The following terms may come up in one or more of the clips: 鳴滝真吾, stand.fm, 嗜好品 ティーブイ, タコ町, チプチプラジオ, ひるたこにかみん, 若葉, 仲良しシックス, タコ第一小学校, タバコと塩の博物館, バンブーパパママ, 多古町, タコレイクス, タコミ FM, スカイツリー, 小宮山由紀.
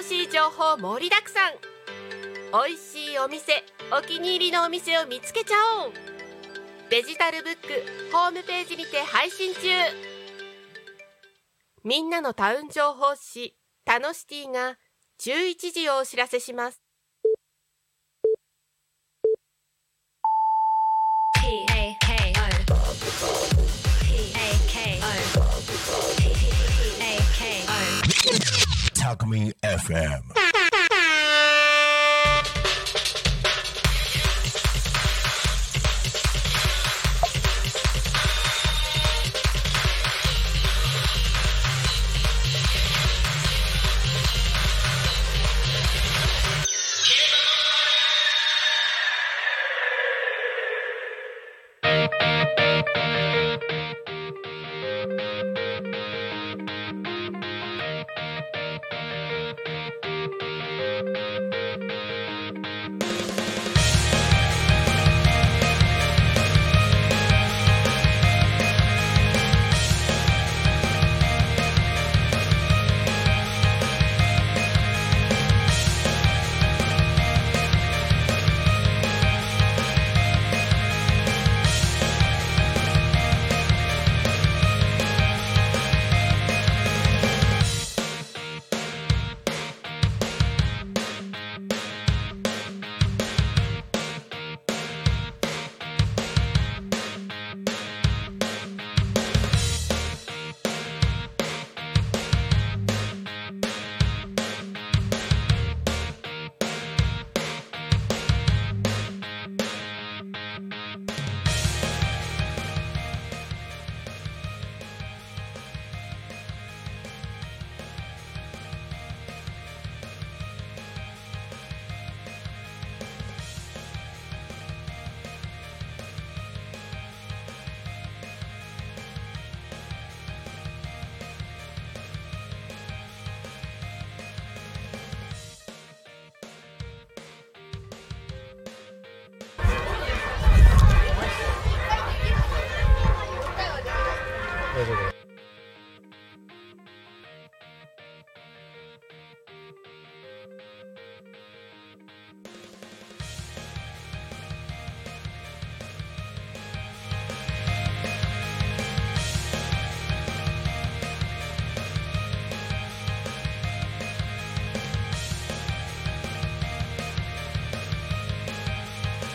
楽しい情報盛りだくさん。おいしいお店、お気に入りのお店を見つけちゃおう。デジタルブックホームページにて配信中。みんなのタウン情報誌タノシティが11時をお知らせします。 stand.fm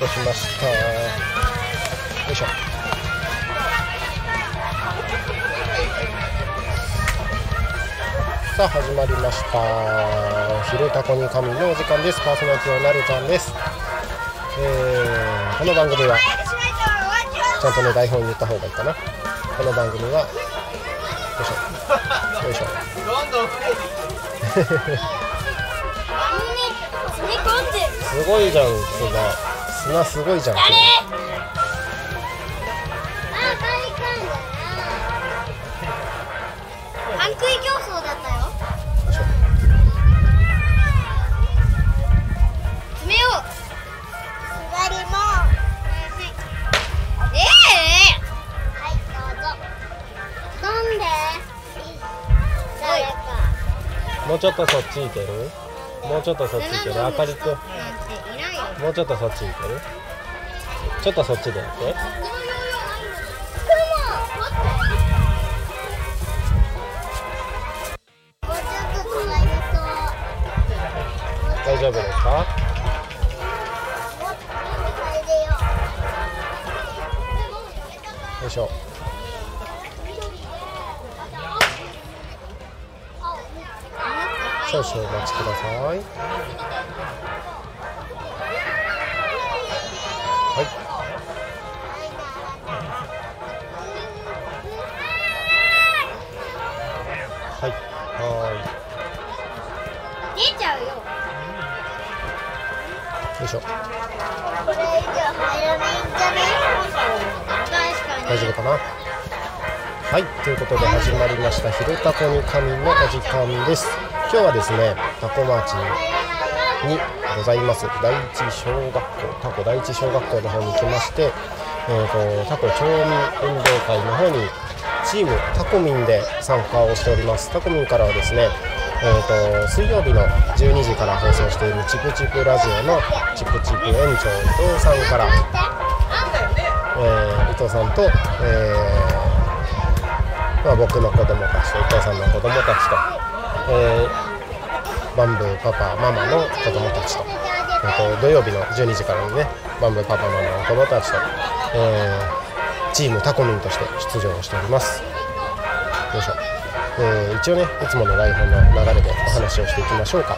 しました。よいしょ。さあ始まりました。昼タコに神のお時間です。パーソナリティのなるちゃんです。この番組はちゃんとね台本に言った方がいいかな。この番組はよいしょ。すごいじゃんそれが。砂すごいじゃん。パン食い競争だったよ。詰めよう。すりも。はいどうぞ。なんで？誰か。もうちょっとそっち行ける？もうちょっとそっち行ける？あかりくん。もうちょっとそっち行ける？ちょっとそっちでやって。大丈夫ですか？よいしょ。少々お待ちください。これ以上入らないんじゃね？確かに。大丈夫かな？はい、ということで始まりました昼タコに神のお時間です。今日はですね、タコ町にございます第一小学校、タコ第一小学校の方に来まして、タコ町民運動会の方にチームタコ民で参加をしております。タコ民からはですね、水曜日の12時から放送しているチプチプラジオのチプチプ園長伊藤さんから、伊藤さんと、僕の子供たちと伊藤さんの子供たちと、バンブーパパママの子供たちと、土曜日の12時からのねバンブーパパママの子供たちと、チームタコミンとして出場しております。よいしょ。一応ねいつもの台本の流れでお話をしていきましょうか。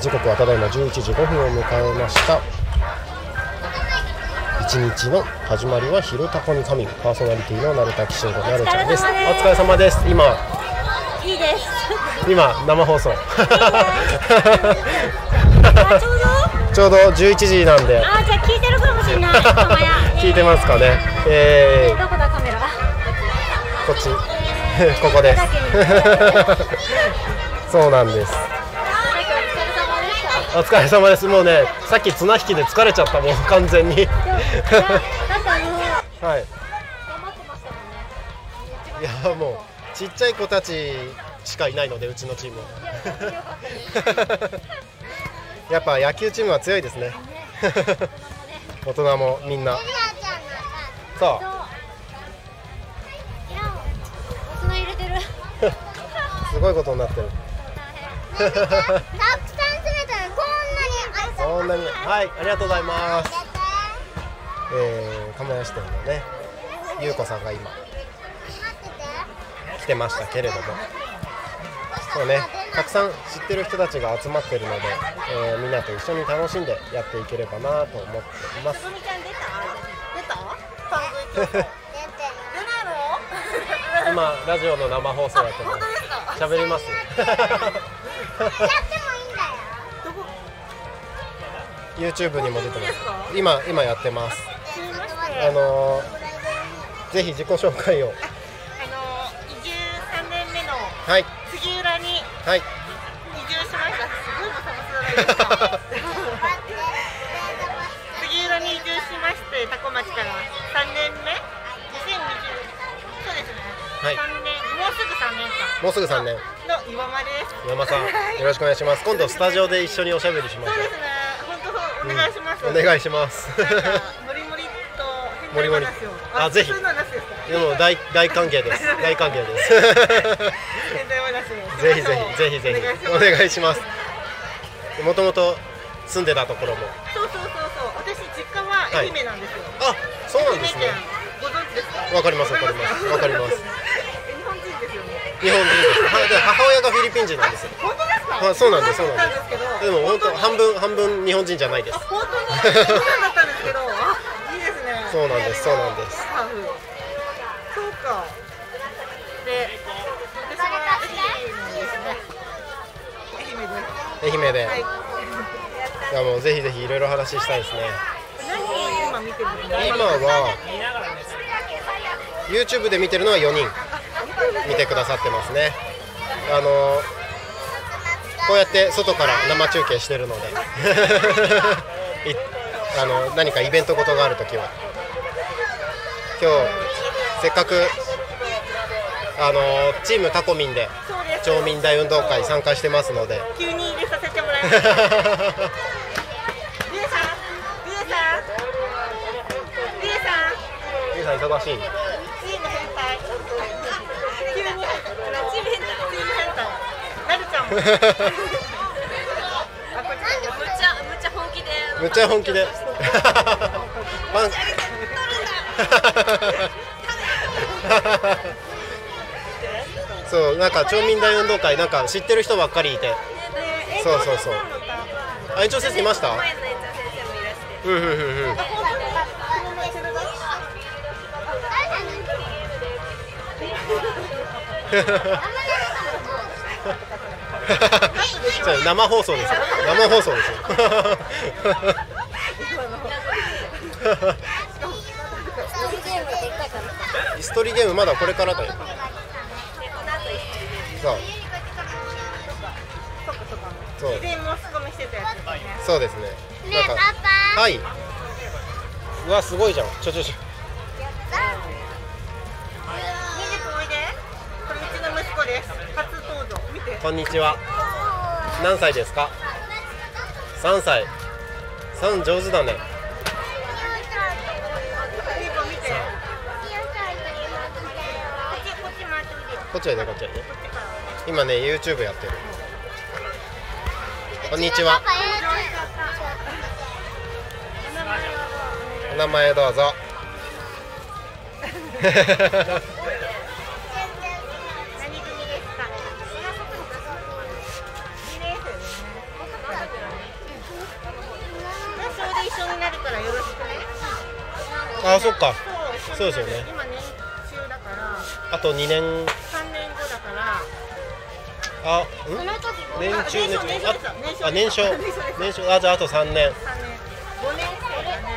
時刻はただいま11時5分を迎えました。一日の始まりは昼タコに神、パーソナリティのなるたきしんごなるちゃんです。お疲れ様です。今生放送ちょうど11時なんで、じゃあ聞いてるかもしれない聞いてますかね。どこだカメラがこっちここですそうなんです。お疲れ様です。もうねさっき綱引きで疲れちゃったもん完全にはい、いやもうちっちゃい子たちしかいないのでうちのチームやっぱ野球チームは強いですね大人もみんなそうすごいことになってるたくさん詰めたのこんなにはいありがとうございます。釜石店のねゆうこさんが今来てましたけれども、そうねたくさん知ってる人たちが集まってるので、みんなと一緒に楽しんでやっていければなと思っています。つぐみちゃん出た今ラジオの生放送やってます。喋ります。やってもいいんだよ。YouTube にも出てます。今やってます。ぜひ自己紹介を。移住3年目の杉浦に移住しました。すごい寒そうだけど。杉浦に移住しましてタコ町から3年目2020。そうですね。はい、もうすぐ3年間の岩間です。岩間さんよろしくお願いします。今度スタジオで一緒におしゃべりします。そうですね、本当お願いします、お願いします。モリモリと変態話をぜひでも 大歓迎です大歓迎です変態話をぜひお願いします。もともと住んでたところもそう私実家は愛媛なんですよ、はい、あ、そうなんですね。ご存知ですか？わかります日本人ですよね。日本人ですで母親がフィリピン人なんですよ。本当ですか？そうなんですでも本当半分日本人じゃないです。本当に日本人だったんですけどいいですね。そうなんですそうか。で、私は愛媛で、はい、いやもうぜひぜひいろいろ話したいですね。何今見てるの？今はYouTube で見てるのは4人見てくださってますね。こうやって外から生中継してるので何かイベントごとがあるときは今日せっかくチームタコミンで町民大運動会参加してますので急に入れさせてもらいますリュウさん忙しいむっちゃ本気でそうなんか町民大運動会なんか知ってる人ばっかりいて、そうあ園長先生いました。生放送ですイストリーゲームまだこれからだよ。そうそうですね。なんかねパパはい。うわすごいじゃん。ちょミルクおいで。こんにちの息子です。初登場。こんにちは。何歳ですか？3歳。3上手だね。こっちやね。今ね YouTube やってる。こんにちは。お名前どうぞ。あ、そっか。そうですよね。今年中だから。あと2年。3年後だから。あ、うん？年中ですね。あ、年少。年少。あ、じゃああと3年。5年生だね。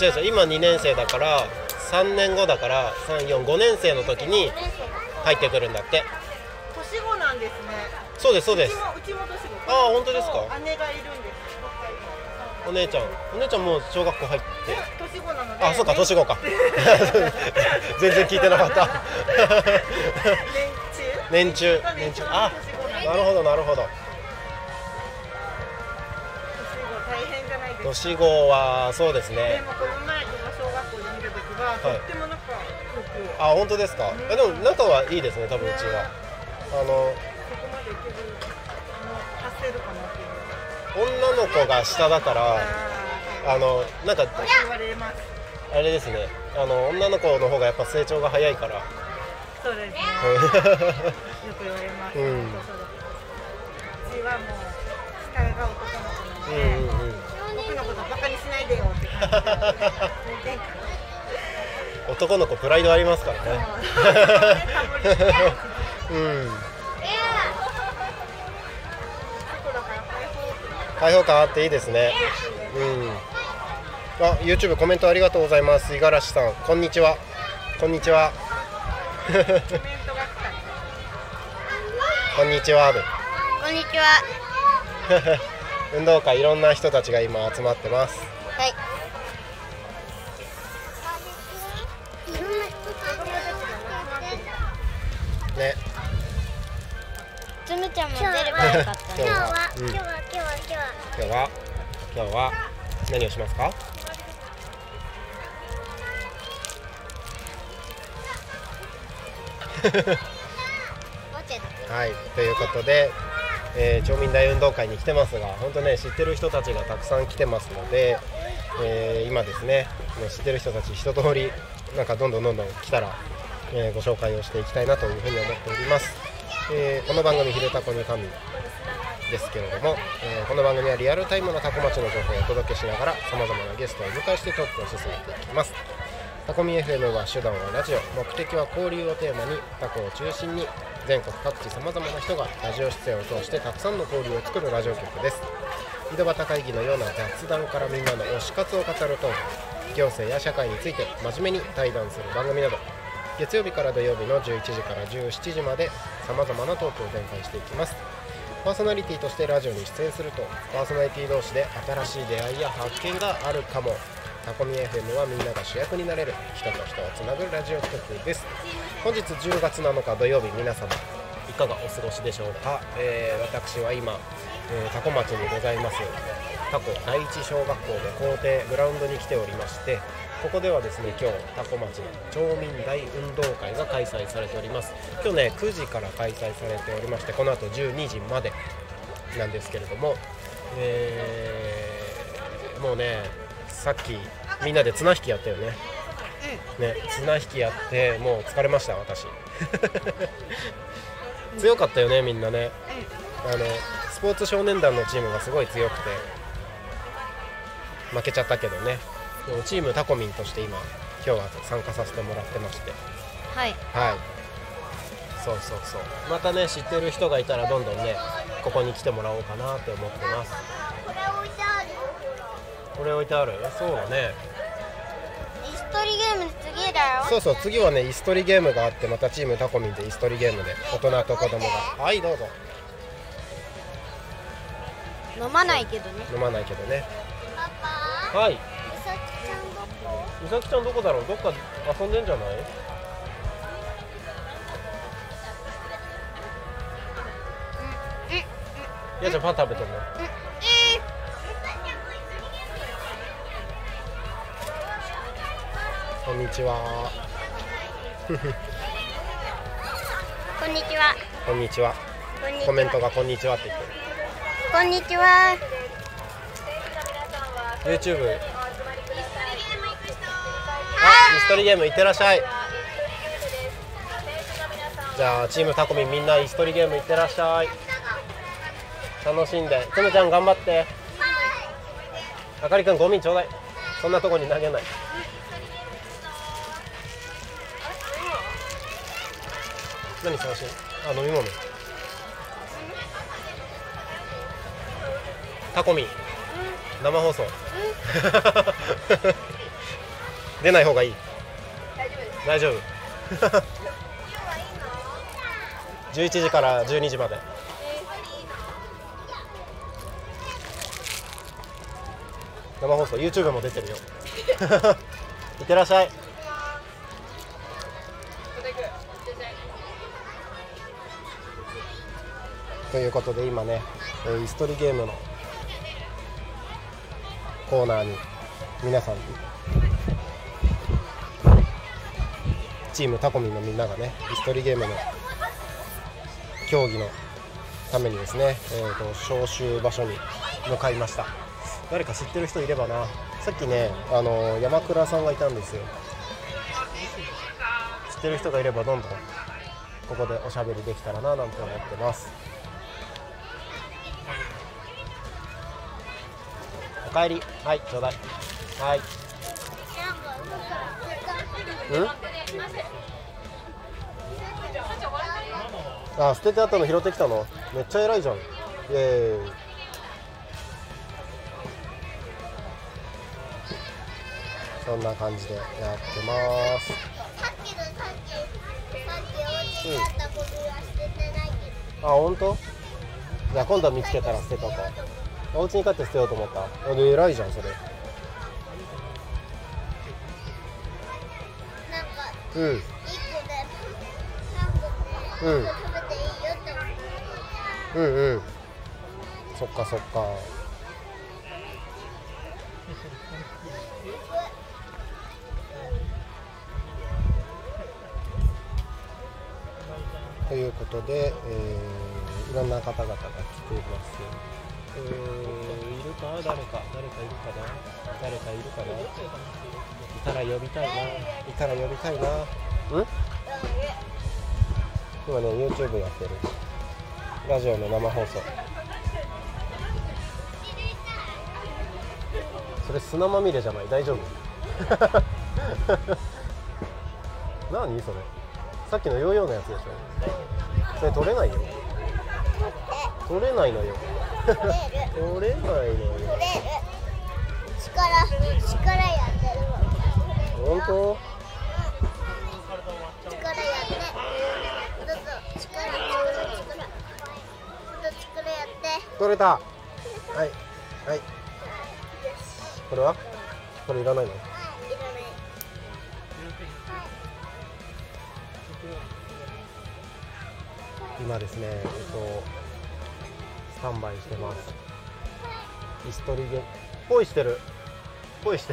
違う違う。今2年生だから、3年後だから、3、4、5年生の時に入ってくるんだって。年子なんですね。そうですそうです。うちも年子。あ、本当ですか。姉がいるんです。お姉ちゃんもう小学校入って年子なので。あ、そうか、年子か。全然聞いてなかった。年中。あ、なるほど。年子はそうですね。でもこの前の小学校で見た時はとっても仲良く。あ、本当ですか。でも仲はいいですね、多分うちは。そこまでいける達成度かなっていう。女の子が下だから、なんかあれですね、女の子の方がやっぱ成長が早いから。そうですね。よく言われます。うちはもう下が男の子なので、僕のことバカにしないでよって感じで、全然男の子プライドありますからね。開放感あっていいですね。あ、YouTube コメントありがとうございます。五十嵐さん、こんにちは。こんにちは。こんにちは。こんにちは。運動会いろんな人たちが今集まってます。はい。ね。つむちゃんも出ればよかった。今日は何をしますか？はい、ということで、町民大運動会に来てますが、本当ね、知ってる人たちがたくさん来てますので、今ですね、知ってる人たち一通りなんかどんどん来たら、ご紹介をしていきたいなというふうに思っております。この番組「ひるたこに神」ですけれども、この番組はリアルタイムのタコ町の情報をお届けしながら、さまざまなゲストをお迎えしてトークを進めていきます。タコミ FM は手段はラジオ、目的は交流をテーマに、タコを中心に全国各地さまざまな人がラジオ出演を通してたくさんの交流を作るラジオ局です。井戸端会議のような雑談から、みんなの推し活を語るトーク、行政や社会について真面目に対談する番組など、月曜日から土曜日の11時から17時までさまざまなトークを展開していきます。パーソナリティとしてラジオに出演すると、パーソナリティ同士で新しい出会いや発見があるかも。タコミ FM はみんなが主役になれる、人と人をつなぐラジオ局です。本日10月7日土曜日、皆様いかがお過ごしでしょうか。私は今、タコ町にございますタコ第一小学校の校庭グラウンドに来ておりまして、ここではですね、今日タコ町町民大運動会が開催されております。今日ね、9時から開催されておりまして、この後12時までなんですけれども、もうね、さっきみんなで綱引きやったよね。綱引きやってもう疲れました、私。強かったよね、みんなね。スポーツ少年団のチームがすごい強くて負けちゃったけどね。チームタコミンとして今日は参加させてもらってまして、はい、そうまたね、知ってる人がいたらどんどんね、ここに来てもらおうかなって思ってます。これ置いてある。そうだね、イス取りゲーム次だよ。そう、次はね、イス取りゲームがあって、またチームタコミンでイス取りゲームで大人と子供が。はい、どうぞ。飲まないけどね。パパ、はい。うさきちゃんどこだろう。どっか遊んでんじゃない？やちゃんパン食べてもこんにちはこんにちはこんにちはコメントがこんにちはって言ってる。こんにちは YouTube ミストリーゲームいってらっしゃい。じゃあチームタコミンみんなイストリーゲームいってらっしゃい。楽しんでつむちゃん頑張って。あかりくんゴミちょうだい。そんなとこに投げない。何探し？あ、飲み物。タコミン生放送出ない方がいい。大丈夫11時から12時まで。生放送 YouTube も出てるよいってらっしゃい。ということで今ね、イストリーゲームのコーナーに皆さんチームタコミンのみんながねイストリーゲームの競技のためにですね、招集場所に向かいました。誰か知ってる人いればな。さっきね、山倉さんがいたんですよ。知ってる人がいればどんどんここでおしゃべりできたらななんて思ってます。おかえり。はい、ちょうだい。はい、あ、捨ててあったの拾ってきたの。めっちゃ偉いじゃん。イエーイ。そんな感じでやってます。さっきお家にあったゴミは捨ててないけど。あ、ほんと？じゃあ今度見つけたら捨てとこう。お家に帰って捨てようと思った。偉いじゃんそれ。なんか1個で3個食べていいよって思って。うんうん、そっかそっか。ということで、いろんな方々が来ています。いるか？誰かいるかな。いたら呼びたいな。今ね YouTube やってる。ラジオの生放送。それ砂まみれじゃない？大丈夫？何それ？さっきのヨーヨーのやつでしょ。それ取れないよ。取れないのよ。力やってる。ほんと？力やって。力やって。取れた。はいはい。これは？これいらないの？今ですね、スタンバイしてます。イストリーゲームポイしてるイスト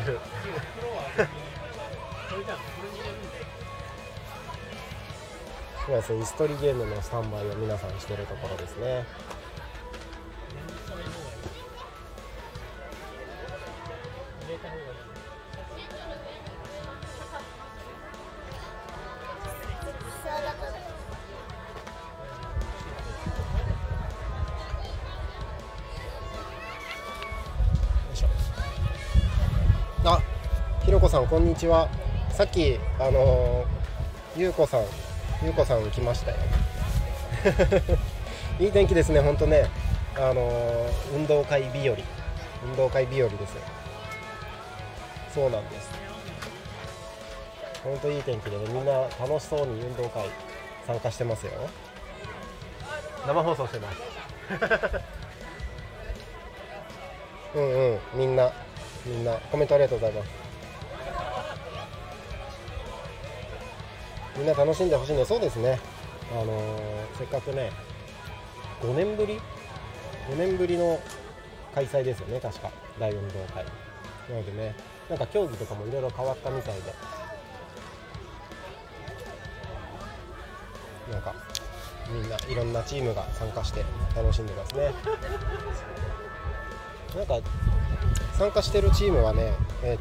リーゲームのスタンバイを皆さんしてるところですね。さんこんにちは。さっきゆうこさん来ましたよいい天気ですね、ほんとね。運動会日和ですよ。そうなんです、ほんといい天気でね、みんな楽しそうに運動会参加してますよ。生放送してますみんなコメントありがとうございます。みんな楽しんでほしいね。そうですね、せっかくね5年ぶり4年ぶりの開催ですよね、確か第4同会なのでね、なんか競技とかもいろいろ変わったみたいで、なんかみんないろんなチームが参加して楽しんでますね。なんか参加してるチームはね、多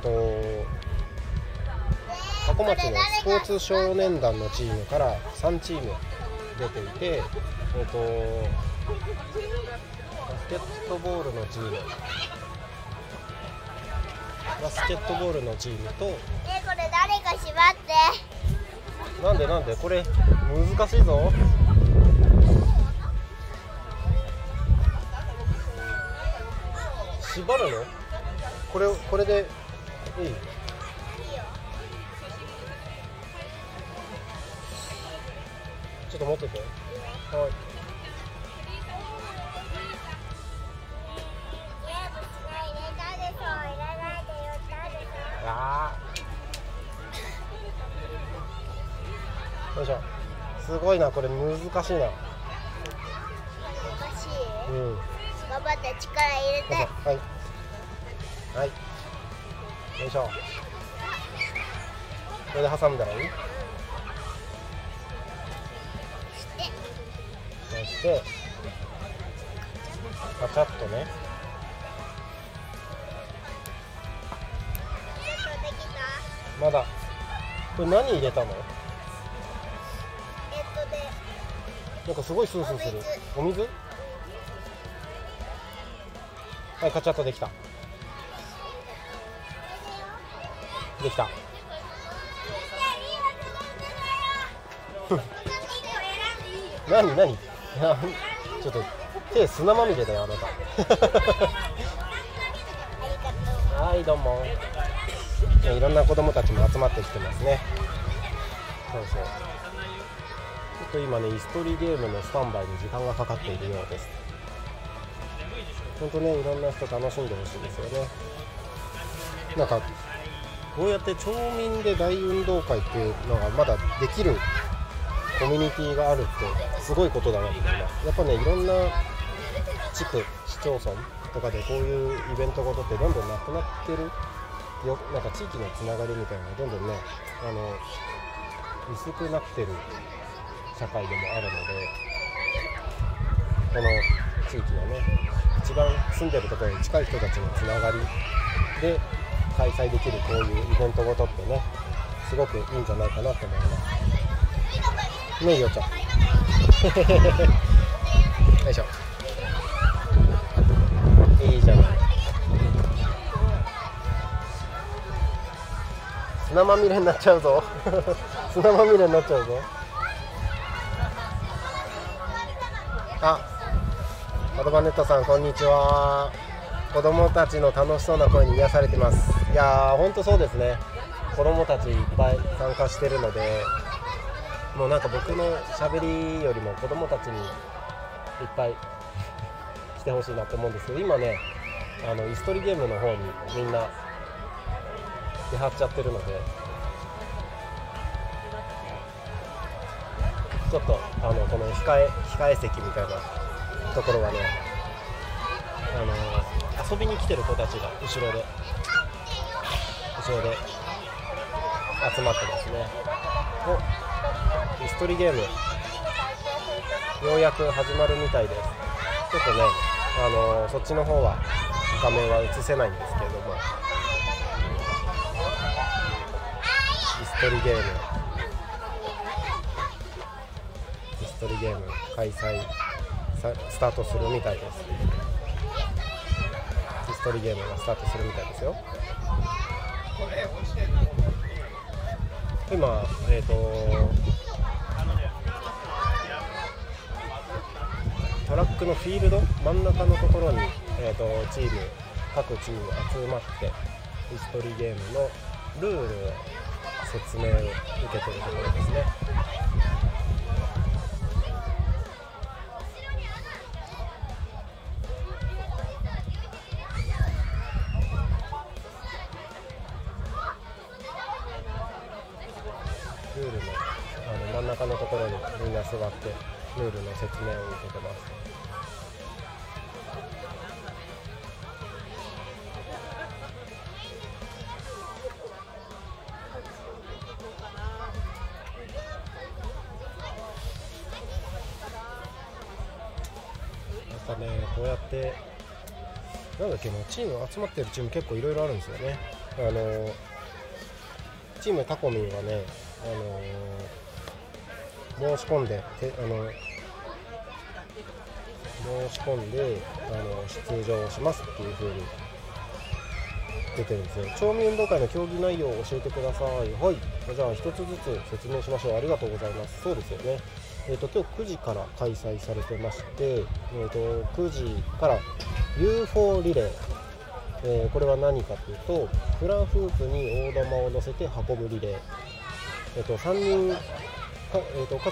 古町のスポーツ少年団のチームから3チーム出ていて、バスケットボールのチーム、と、これ誰か縛って。なんでこれ難しいぞ。縛るの？これでいい？ちょっと持ってて。はい。よいしょ。すごいな、これ難しいな。難しい？うん。頑張って力入れて。はい。よいしょ。これで挟んだらいい？でカチャッとね、まだこれ何入れたの？なんかすごいスースーするお水。はい、カチャッとできた何ちょっと手砂まみれだよあなた。はいどうも。いろんな子供たちも集まってきてますね。そうちょっと今ねイス取りゲームのスタンバイに時間がかかっているようです。本当ねいろんな人楽しんでほしいですよね。なんかこうやって町民で大運動会っていうのがまだできるコミュニティがあるってすごいことだなと思います。やっぱねいろんな地区市町村とかでこういうイベントごとってどんどんなくなってるよ。なんか地域のつながりみたいなのがどんどんね薄くなってる社会でもあるので、この地域のね一番住んでるところに近い人たちのつながりで開催できるこういうイベントごとってねすごくいいんじゃないかなと思いますね。いよちゃんよいしょ、いいじゃない。砂まみれになっちゃうぞ砂まみれになっちゃうぞ。あ、アドバネットさんこんにちは。子供たちの楽しそうな声に癒されてます。いやーほんとそうですね。子供たちいっぱい参加してるので、もうなんか僕の喋りよりも子どもたちにいっぱい来てほしいなと思うんですけど、今ねイス取りゲームの方にみんな出張っちゃってるので、ちょっとこの控え席みたいなところはね遊びに来てる子たちが後ろで集まってますね。おイス取りゲームようやく始まるみたいです。ちょっとねそっちの方は画面は映せないんですけれども、イス取りゲーム開催スタートするみたいです。イス取りゲームがスタートするみたいですよ。今トラックのフィールド真ん中のところに、各チーム集まってイス取りゲームのルールを説明を受けているところですね。ルールの真ん中のところにみんな座ってルールの説明を受けてます。かね、こうやってなんだっけ、チーム集まってるチーム結構いろいろあるんですよね。チームタコミンはね、申し込んで、出場しますっていう風に出てるんですよ。町民運動会の競技内容を教えてください。はい、じゃあ一つずつ説明しましょう。ありがとうございます。そうですよね、今日9時から開催されてまして、9時から UFO リレー、これは何かというと、フラフープに大玉を乗せて運ぶリレー、3人か、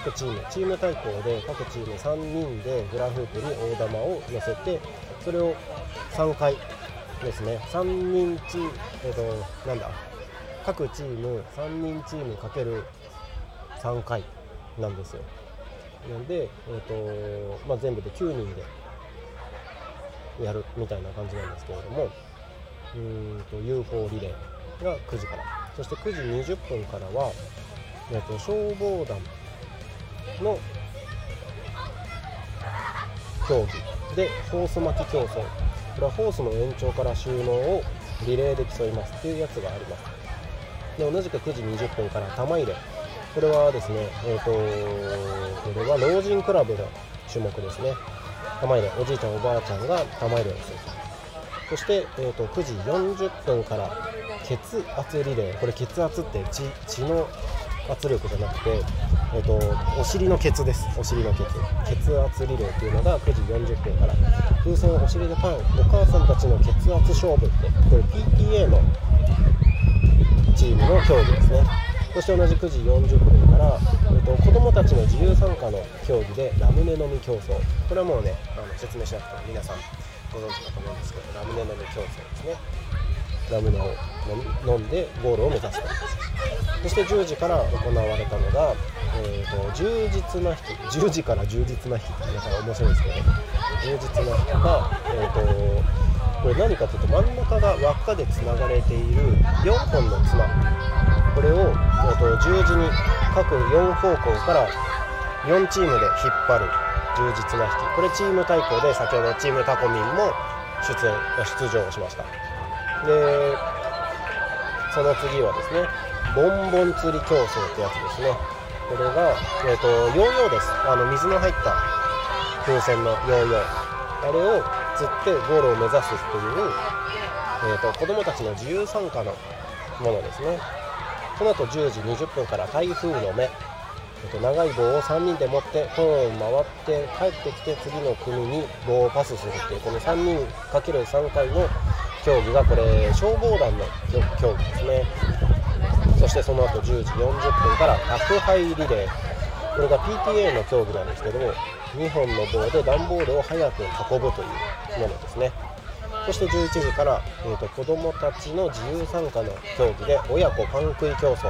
各チーム、チーム対抗で各チーム3人でフラフープに大玉を乗せて、それを3回ですね、各チーム3人チームかける3回なんですよ。なんで、全部で9人でやるみたいな感じなんですけれども、UFO リレーが9時から、そして9時20分からは、消防団の競技でホース巻き競争、これはホースの延長から収納をリレーで競いますっていうやつがあります。で、同じく9時20分から玉入れ、これはですね、これは老人クラブの種目ですね。玉入れ、おじいちゃんおばあちゃんが玉入れをする。そして、9時40分から血圧リレー、これ血圧って血の圧力じゃなくて、お尻のケツです。お尻のケツ、血圧リレーというのが9時40分から、風船をお尻でパン、お母さんたちの血圧勝負って、これ PTA のチームの競技ですね。そして同じ9時40分から、子どもたちの自由参加の競技でラムネ飲み競争、これはもうね、説明しなくても皆さんご存知だと思うんですけど、ラムネ飲み競争ですね。ラムネを飲んでゴールを目指すと。そして10時から行われたのが、10時から充実な日って皆さん面白いですけど、充実な日が、これ何かというと、真ん中が輪っかでつながれている4本の綱、これを、十字に各4方向から4チームで引っ張る充実な引き、これチーム対抗で、先ほどチームタコミンも出場しました。で、その次はですね、ボンボン釣り競争ってやつですね。これが、ヨーヨーです。水の入った風船のヨーヨー、あれを釣ってゴールを目指すっていう、子どもたちの自由参加のものですね。この後10時20分から台風の目、長い棒を3人で持ってコーンを回って帰ってきて次の組に棒をパスするっていう、この3人 ×3 回の競技が、これ消防団の競技ですね。そしてその後10時40分から宅配リレー、これが PTA の競技なんですけども、2本の棒で段ボールを早く運ぶというものですね。そして11時から、子どもたちの自由参加の競技で親子パン食い競争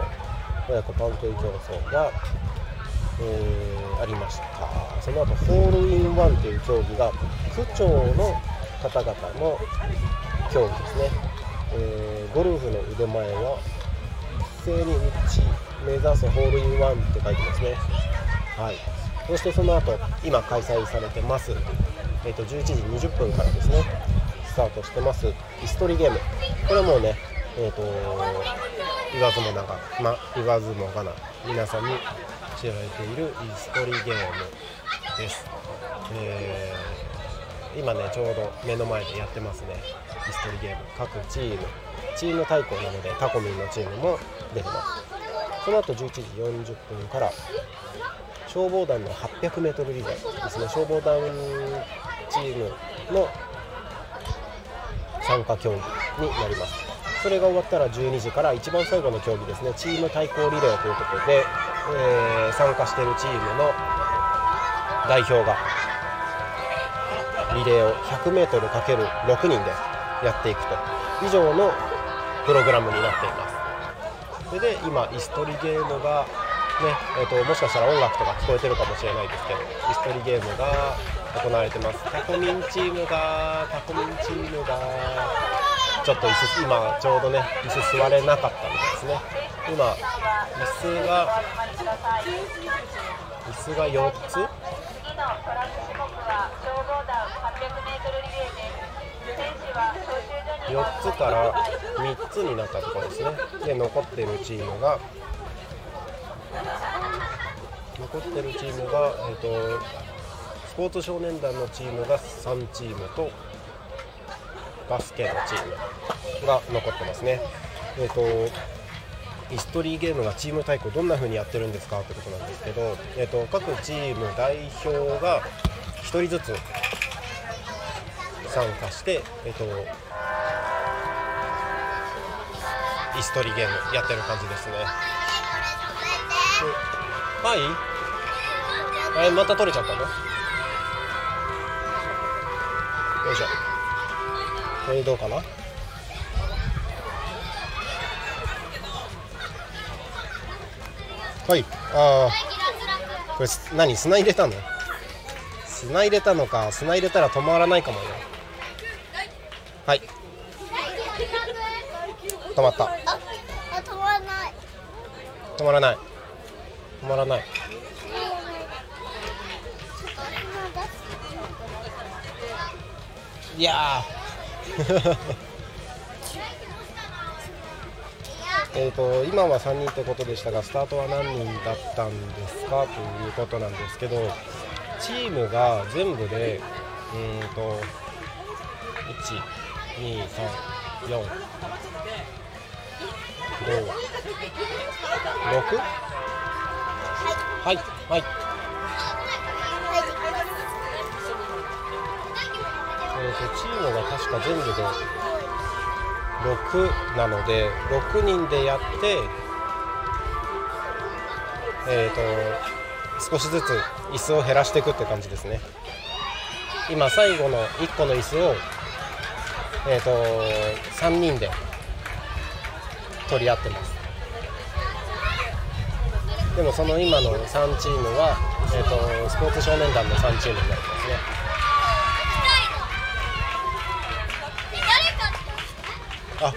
が、ありました。その後ホールインワンという競技が区長の方々の競技ですね。ゴルフの腕前はに打ち目指すホールインワンって書いてますね。はい。そしてその後今開催されてます、11時20分からですね、スタートしてます椅子取りゲーム、これはもうね、言わずもがな皆さんに知られている椅子取りゲームです、今ねちょうど目の前でやってますね。椅子取りゲーム、各チーム対抗なのでタコミンのチームも出てます。その後11時40分から消防団の 800m リレーですね。消防団チームの参加競技になります。それが終わったら12時から一番最後の競技ですね、チーム対抗リレーということで、参加しているチームの代表がリレーを 100m×6 人でやっていくと、以上のプログラムになっています。それで今椅子取りゲームが、ね、もしかしたら音楽とか聞こえてるかもしれないですけど、椅子取りゲームが行われてます。タコミンチームがちょっと今ちょうどね椅子座れなかったみたいですね。今椅子が4つ、4つから3つになったところですね。で残ってるチームが、スポーツ少年団のチームが3チームとバスケのチームが残ってますね。イストリーゲームがチーム対抗どんな風にやってるんですかってことなんですけど、各チーム代表が1人ずつ参加して、イストリーゲームやってる感じですね。はい、また取れちゃったの。よいしょ。これどうかな。はい、これ何砂入れたの？砂入れたのか、砂入れたら止まらないかもよ。はい。止まった。止まらない。いや今は3人ってことでしたが、スタートは何人だったんですかということなんですけど、チームが全部で1、2、3、4、5、6？ はいチームが確か全部で6なので6人でやって、少しずつ椅子を減らしていくって感じですね。今最後の1個の椅子を、3人で取り合ってます。でもその今の3チームは、スポーツ少年団の3チームになってますね。あ、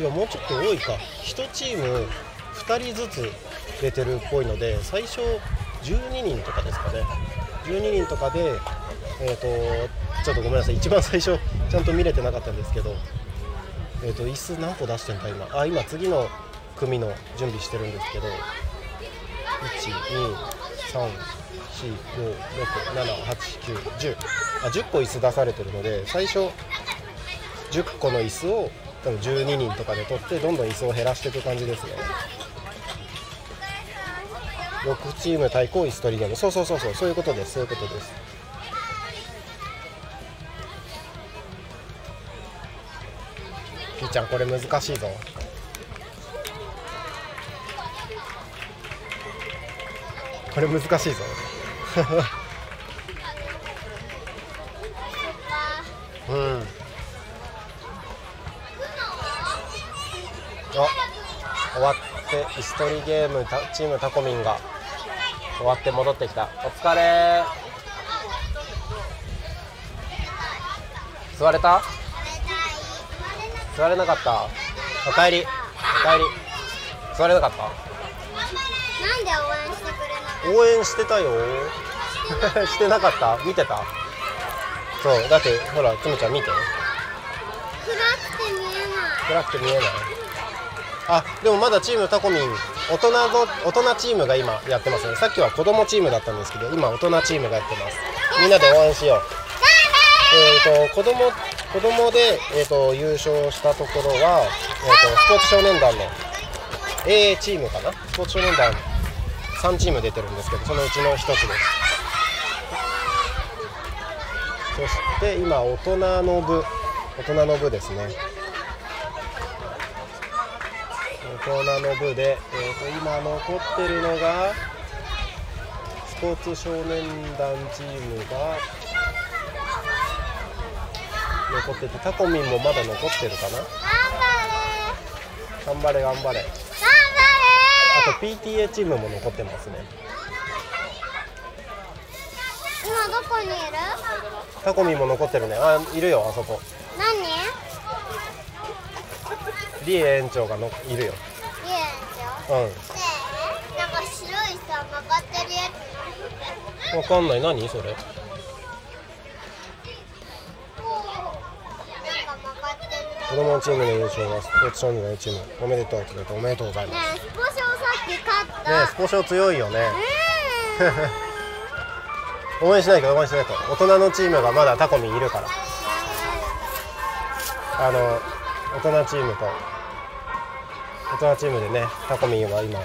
違う、もうちょっと多いか。1チーム2人ずつ出てるっぽいので、最初12人とかですかね。12人とかで、ちょっとごめんなさい、一番最初ちゃんと見れてなかったんですけど、椅子何個出してんだ今。今次の組の準備してるんですけど、1、2、3、4、5、6、7、8、9、10、10個椅子出されてるので、最初10個の椅子を多分12人とかで取って、どんどん椅子を減らしていく感じですね。6チーム対抗椅子取りゲーム。そういうことです、そういうことです。キーちゃんこれ難しいぞ。終わって椅子取りゲーム、チームタコミンが終わって戻ってきた。お疲れ。座れた？座れなかった。おかえり、座れなかった。なんで応援してくれない？応援してたよしてなかった？見てた？そうだって、ほらつむちゃん見て。暗くて見えない。あ、でもまだチームタコミン、大人チームが今やってますね。さっきは子供チームだったんですけど、今大人チームがやってます。みんなで応援しよう。子供で、優勝したところは、スポーツ少年団の A チームかな。スポーツ少年団3チーム出てるんですけど、そのうちの1つです。そして今大人の部ですね。大人の部で、今残ってるのがスポーツ少年団チームが残ってて、タコミンもまだ残ってるかな。頑張れ。あと PTA チームも残ってますね。今どこにいる？タコミンも残ってるね。あ、いるよ、あそこ。リエ園長がいるよ。なんか白いさ、曲がってるやつ。わかんない、何それ。なんか曲がっ子供チームの優勝はスポーツ少年のチームおめでとうって言うとおめでとうございます。ね、スポ少さっき勝ったね。スポ少強いよね。応援しないと応援しないと大人のチームがまだタコミいるから、大人チームと大人チームでね、タコミンは今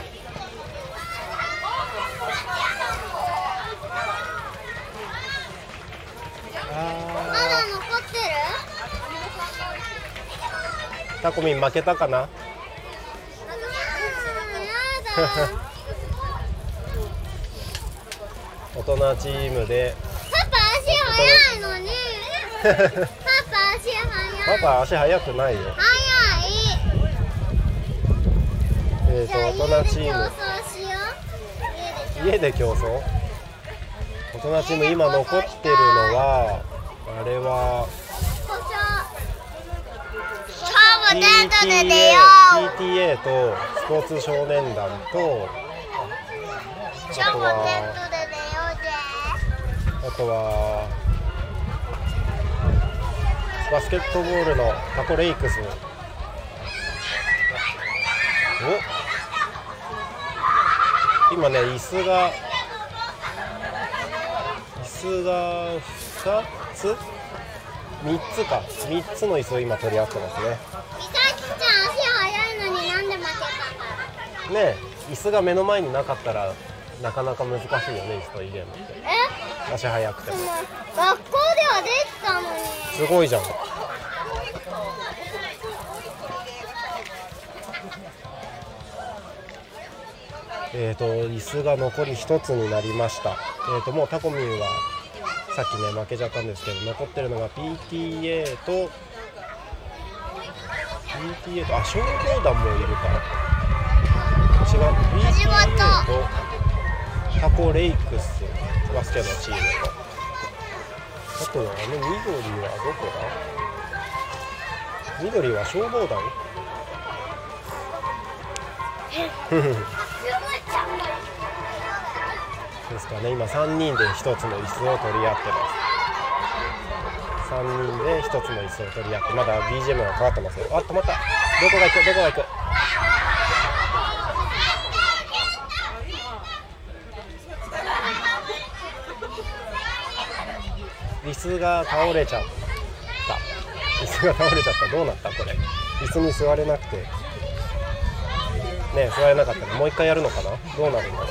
タコミン負けたかな。大人チームでパパ足速いのに。パパ足速くないよ。速い。大人チーム家で競争。大人チーム今残ってるのはあれは PTA とスポーツ少年団とあとはバスケットボールのタコレイクス。お、今ね椅子が3つの椅子を今取り合ってますね。みさきちゃん足速いのになんで負けたね。え、椅子が目の前になかったらなかなか難しいよね、椅子といいゲームって。足速くても学校ではできたのに。すごいじゃん。椅子が残り1つになりました。もうタコミンはさっきね負けちゃったんですけど、残ってるのが PTA と消防団もいるから違う PTA とタコレイクスバスケのチームと、あとはあの緑はどこだ。緑は消防団。ですからね、今3人で1つの椅子を取り合ってます。3人で1つの椅子を取り合って、まだ BGM がかかってますよ。あ、止まった。どこが行く。椅子が倒れちゃった。どうなったこれ。椅子に座れなくてね、座れなかったらもう一回やるのかな。どうなるの。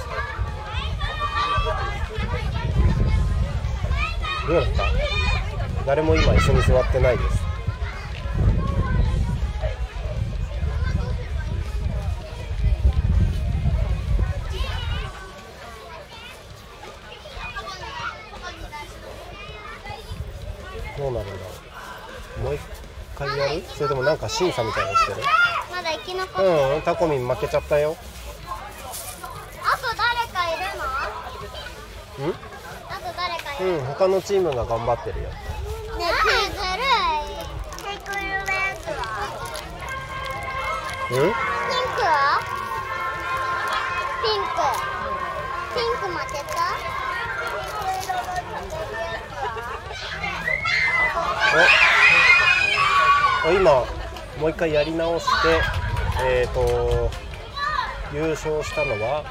どうなった。誰も今椅子に座ってないです。どうなるんだろう。もう一回やる。それともなんか審査みたいなのしてる。まだ生き残ってる。タコミン負けちゃったよ。あと誰かいるの。他のチームが頑張ってるよ。ピンク負けた。今もう一回やり直して、優勝したのは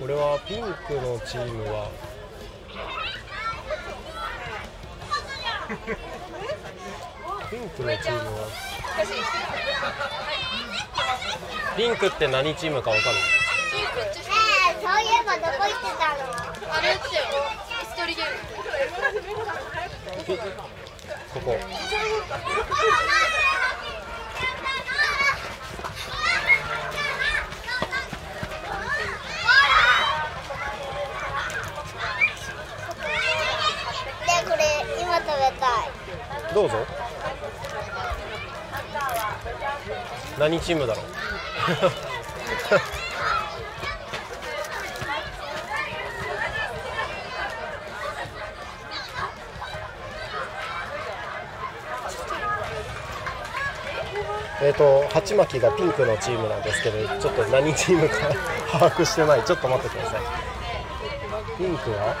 これはピンクのチームはピンクって何チームかわかる。そういえばどこ行ってたの。あれって一人ゲームここどうぞ。何チームだろう。鉢巻きがピンクのチームなんですけど、ちょっと何チームか把握してない。ちょっと待ってください。ピンクは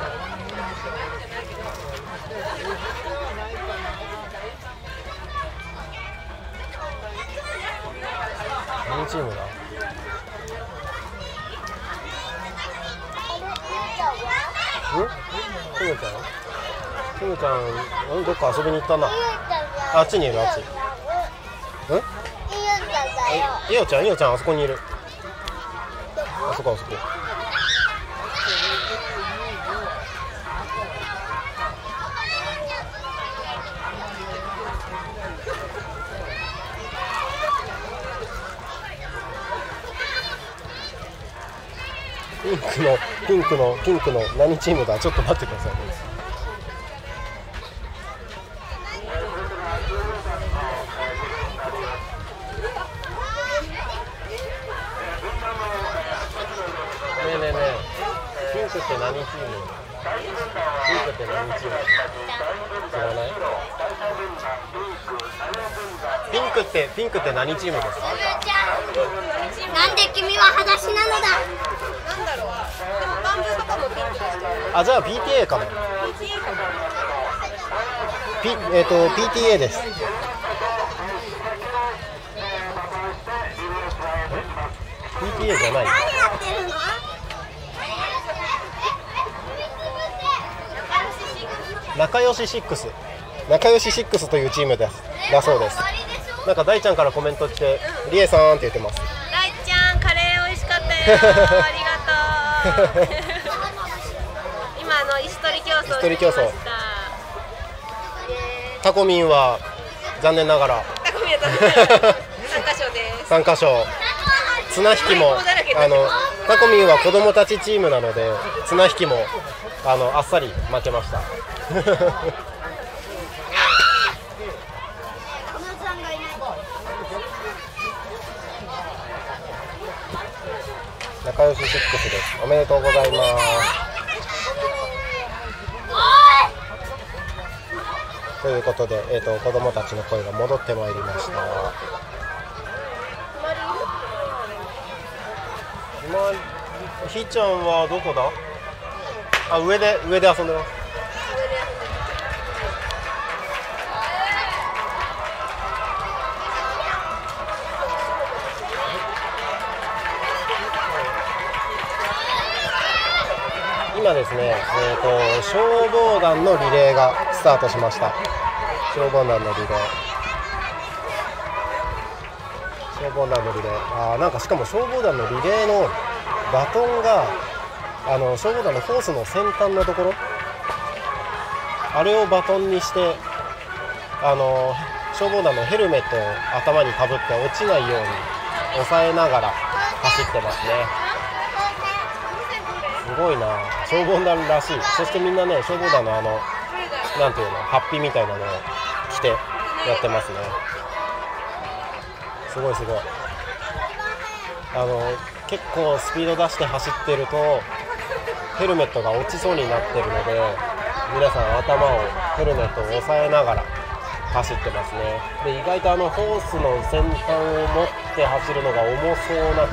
何チームだ？トムちゃん？トムちゃん、どっか遊びに行ったな。あっちにいる、あっち。イオちゃん、イオちゃん、あそこにいる。あそこ、あそこ。ピンクの何チームだ？ちょっと待ってください。ねえピンクって何チーム？知らない？ピンクって何チームですか？なんで君は裸足なのだ。あ、じゃあ PTA かも。 PTA です。PTA じゃない。何やってるの？仲良しシックスというチームですだそうです。なんか大ちゃんからコメント来て、リエさんって言ってます。大ちゃん、カレー美味しかったよ。今の石取り競争できました。タコミンは残念ながら3カ所です。綱引きもタコミンは子供たちチームなので綱引きもあっさり負けました。仲良しシックスです。おめでとうございます。ということで、子供たちの声が戻ってまいりました。ひちゃんはどこだ？あ、上で遊んでます。今ですね、消防団のリレーがスタートしました。消防団のリレー、なんかしかも消防団のリレーのバトンが消防団のホースの先端のところ、あれをバトンにして消防団のヘルメットを頭にかぶって落ちないように抑えながら走ってますね。すごいな、消防団らしい。そしてみんなね、消防団のなんていうの、ハッピーみたいなのを着てやってますね。すごい結構スピード出して走ってるとヘルメットが落ちそうになってるので、皆さん頭をヘルメットを押さえながら走ってますね。で、意外とホースの先端を持って走るのが重そうな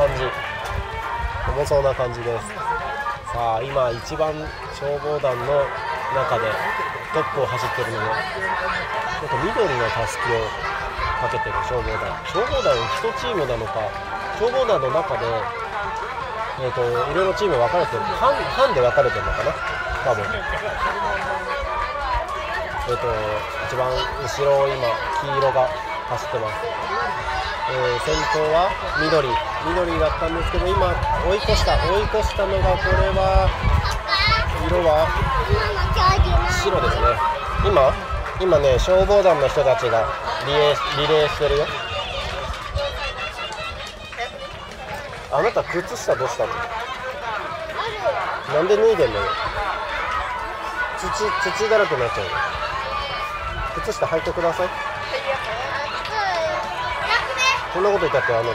感じです。さあ、今一番消防団の中でトップを走ってるのが、ちょっと緑のタスキをかけてる消防団1チームなのか、消防団の中でいろいろチーム分かれてる、班で分かれてるのかな、多分。一番後ろを今黄色が走ってます。先頭は緑だったんですけど、今追い越したのが、これは色は白ですね。今ね、消防団の人たちがリレーしてるよ。あなた靴下どうしたの？なんで脱いでんのよ。土だらけになっちゃうよ。靴下履いてください。こんなこと言ったって、あなた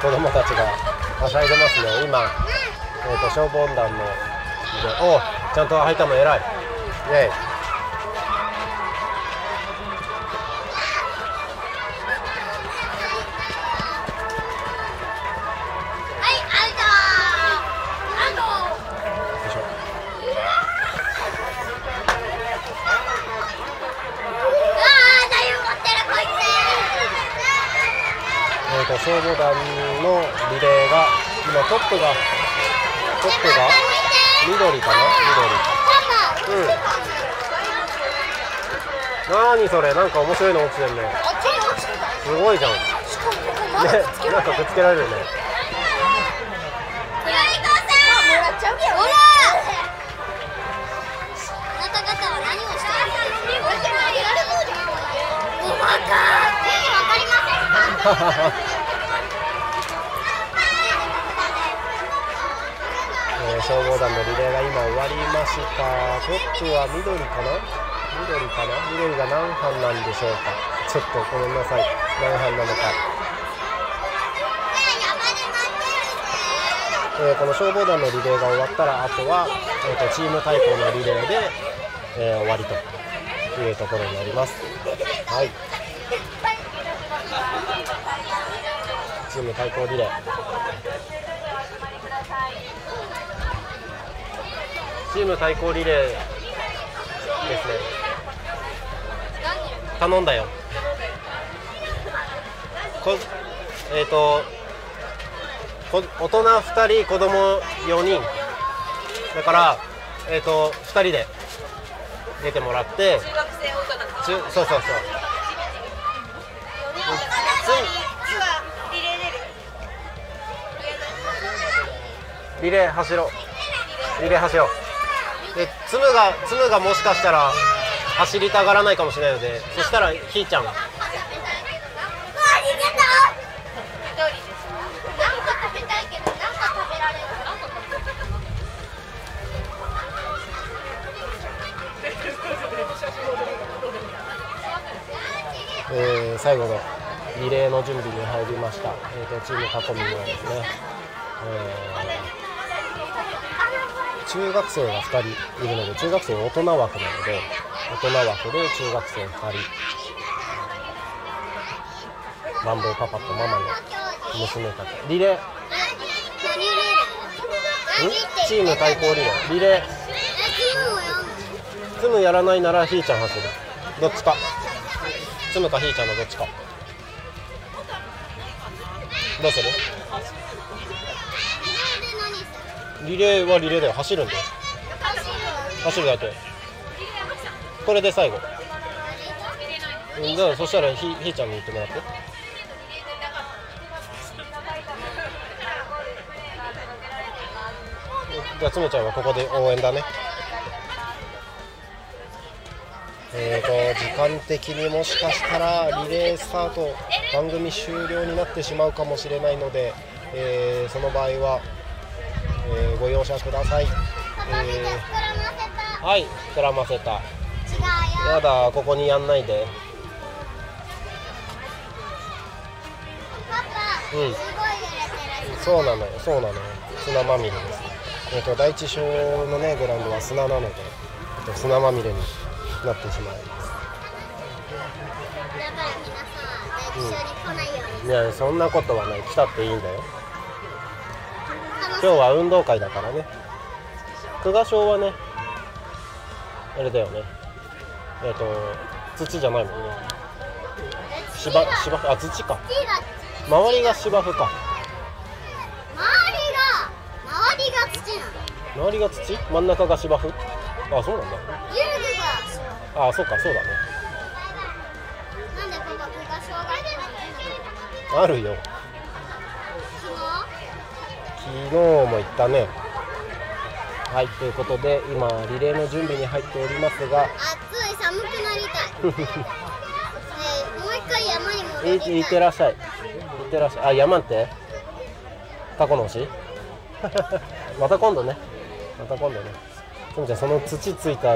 子供たちがはしゃいでますね。今消防団のおちゃんと入ったもん偉いね。消防団のリレーが今トップが緑かな、緑。なにそれ、なんか面白いの落ちてるね。すごいじゃん。ね、なんかくっつけられるね。ははは。消防団のリレーが今終わりました。トップは緑かな、緑が何班なんでしょうか。ちょっとごめんなさい、何班なのか。この消防団のリレーが終わったら、あとは、チーム対抗のリレーで、終わりというところになります。はい、チーム対抗リレー、チーム対抗リレーですね。頼んだよ。大人2人、子供4人だから、2人で出てもらって、そう。リレー走ろう。で、つむがもしかしたら走りたがらないかもしれないので、そしたらひーちゃん最後のリレーの準備に入りました。チーム囲みのですね、中学生が2人いるので、中学生大人枠なので、大人枠で中学生2人、マンボウパパとママの娘たち、リレー、チーム対抗リレー、つむやらないならひーちゃん走る、どっちか、つむかひーちゃんのどっちか、どうする？リレーはリレーだよ、走るんだよ、走るだけ、これで最後だ。そしたらひーちゃんに言ってもらって、じゃあつむちゃんはここで応援だね。時間的にもしかしたらリレースタート、番組終了になってしまうかもしれないので、その場合はご容赦ください。はい、膨らませた。やだ、ここにやんないで。パパ、うん、すごい揺れてる。そうなの。砂まみれです。第一小のね、グラウンドは砂なので、砂まみれになってしまいます。だから皆さん、第一小に来ないように。いや、そんなことはない。来たっていいんだよ。今日は運動会だからね。久我賞はね、あれだよね、土じゃないもんね。芝生、あ、土か。周りが芝生か。周りが土なの。周りが土？真ん中が芝生？あ、そうなんだ。遊具が。あ、そうか、そうだね。なんでここ久我賞があるよ。昨日も言ったね。はい、ということで今リレーの準備に入っておりますが、暑い、寒くなりたいもう一回山に戻りたい。いってらっしゃい。あ、山ってタコの星また今度ね。つむちゃん、その土ついた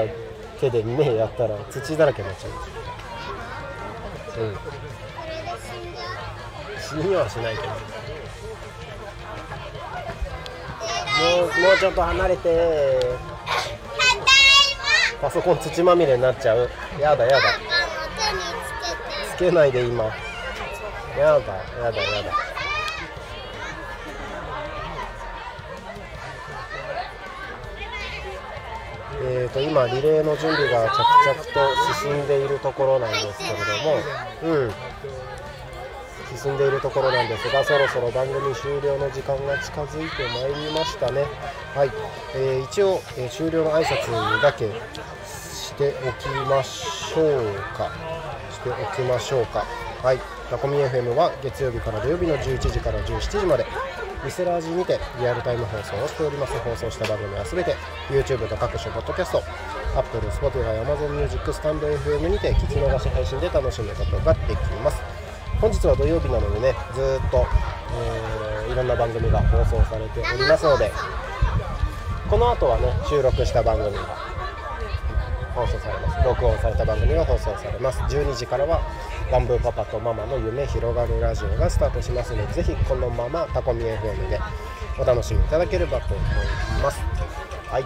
手で目やったら土だらけになっちゃう。うん、死にはしないけど。もうちょっと離れて。パソコン土まみれになっちゃう。やだやだ。つけないで今。やだやだやだ。今リレーの準備が着々と進んでいるところなんですけれども、進んでいるところなんですが、そろそろ番組終了の時間が近づいてまいりましたね。はい、一応、終了の挨拶だけしておきましょうか。はい、タコミ FM は月曜日から土曜日の11時から17時までリセラージにてリアルタイム放送をしております。放送した番組はすべて YouTube と各種ポッドキャスト、 Apple、Spotify、Amazon Music、stand.fm にて聞き逃し配信で楽しむことができます。本日は土曜日なのでね、ずーっと、いろんな番組が放送されておりますので、この後はね、収録した番組が放送されます。録音された番組が放送されます。12時からはガンブーパパとママの夢広がるラジオがスタートしますので、ぜひこのままタコミ FM でお楽しみいただければと思います。はい、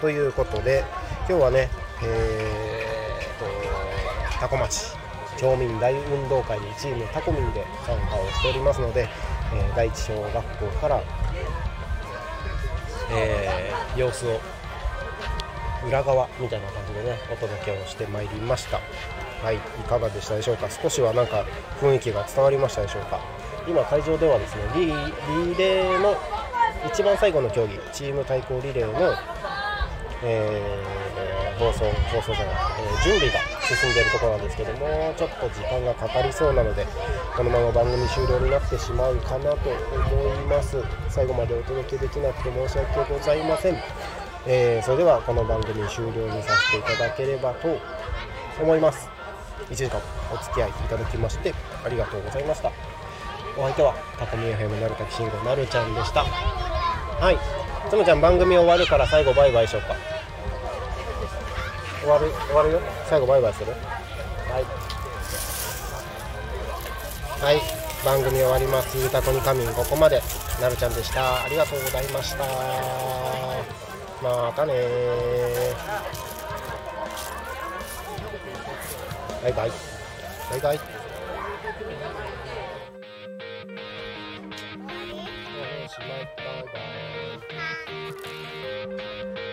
ということで今日はね、タコ町町民大運動会にチームタコミンで参加をしておりますので、第一小学校から、様子を裏側みたいな感じでね、お届けをしてまいりました。はい、いかがでしたでしょうか。少しはなんか雰囲気が伝わりましたでしょうか。今会場ではですね、リレーの一番最後の競技、チーム対抗リレーの、準備が進んでいるところなんですけども、もうちょっと時間がかかりそうなので、このまま番組終了になってしまうかなと思います。最後までお届けできなくて申し訳ございません。それではこの番組終了にさせていただければと思います。1時間お付き合いいただきましてありがとうございました。お相手はタコミ FM なるたきしんごなるちゃんでした。はい、つむちゃん番組終わるから最後バイバイしようか。終わるよ。最後バイバイする。はい、番組終わります。ゆうたこにかみん、ここまでなるちゃんでした。ありがとうございました。またねー。バイバイ。バイバイ。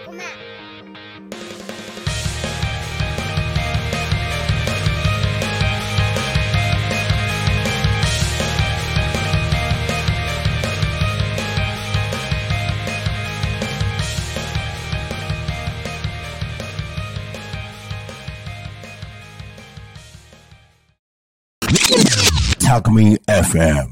ごめん。Talk Me FM